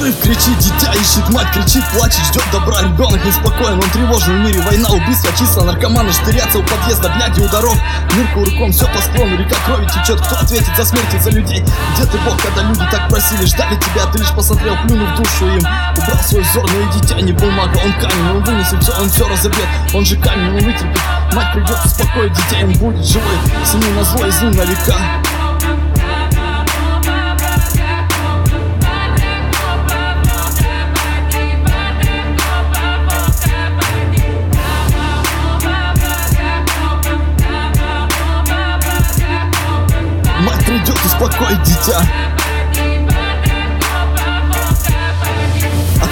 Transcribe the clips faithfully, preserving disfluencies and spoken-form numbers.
Взрыв, кричит, дитя ищет мать, кричит, плачет, ждет добра. Ребенок неспокоен, он тревожен в мире. Война, убийства, числа, наркоманы штырятся у подъезда, бляди у дорог. Мир кувырком, все по склону, река крови течет. Кто ответит за смерть и за людей? Где ты, Бог, когда люди так просили, ждали тебя? Ты лишь посмотрел, плюнув душу им, убрал свой взор, но и дитя не был мага. Он камень, он вынесет все, он все разобьет. Он же камень, он вытерпит. Мать придет успокоить дитя, им будет живой. Сыну на зло и злу на века. Мать придет успокоить дитя.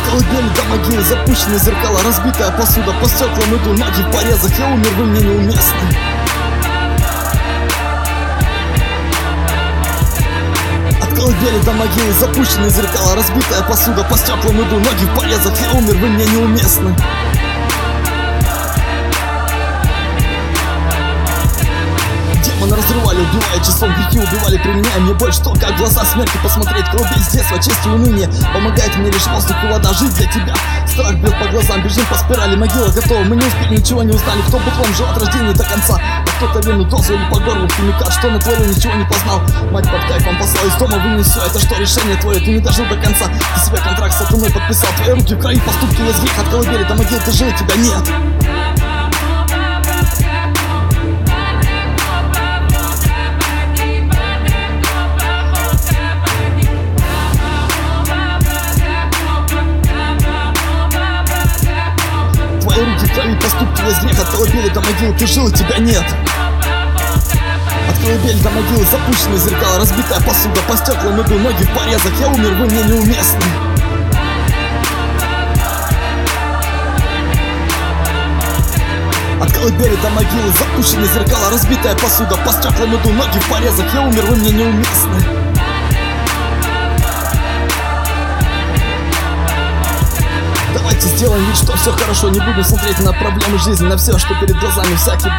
Колыбели до могилы, запущенные зеркала, разбитая посуда, по стеклам иду, ноги в порезах, я умер, вы мне неуместны. От колыбели до могилы, запущенные зеркала, разбитая посуда, по стеклам иду, ноги в порезах, я умер, вы мне неуместны. Демона разрывали, убивая часом, грехи убивали, применяя мне боль, что как глаза смерти посмотреть. Колыбель с детства, честь и уныние помогает мне лишь воздух и вода, жить для тебя. Страх бьет по глазам, бежим по спирали, могила готова, мы не успели, ничего не узнали. Кто бухлом жил от рождения до конца, а кто-то вину дозу или по горлу химикат. Что натворил, ничего не познал, мать под кайфом послал из дома, вынесу. Это что, решение твое, ты не дожил до конца, ты себе контракт с сатаной подписал. Твои руки в крови, поступки из грех, от колыбели до могил ты жил, тебя нет. Руки в крови, поступки из греха, от колыбели до могилы ты жил, и тебя нет. От колыбели до могилы, запущенные зеркала, разбитая посуда, по стеклам иду, ноги в порезах, я умер, вы мне неуместны. От колыбели до могилы, запущенные зеркала, разбитая посуда, по стеклам иду, ноги в порезах, я умер, вы мне неуместны. Давайте сделаем вид, что все хорошо, не будем смотреть на проблемы жизни, на все, что перед глазами. Всякие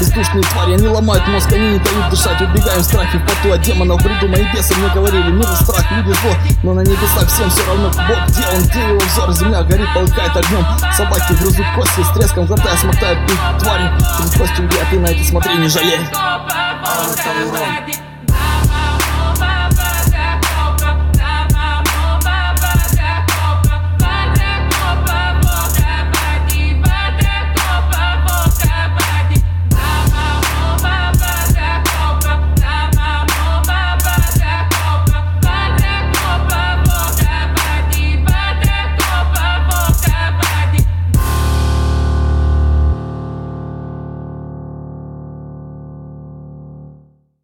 бездушные твари, они ломают мозг, они не дают дышать. Убегаем в страхе, в поту от демонов, бреду. Мои бесы мне говорили, мир и страх, люди зло, но на небесах всем все равно. Бог, где он, где его взор, земля горит, полыхает огнем. Собаки грызут кости, с треском глотая, смотают твари. Через кости убьют, и на эти смотри, не жалей.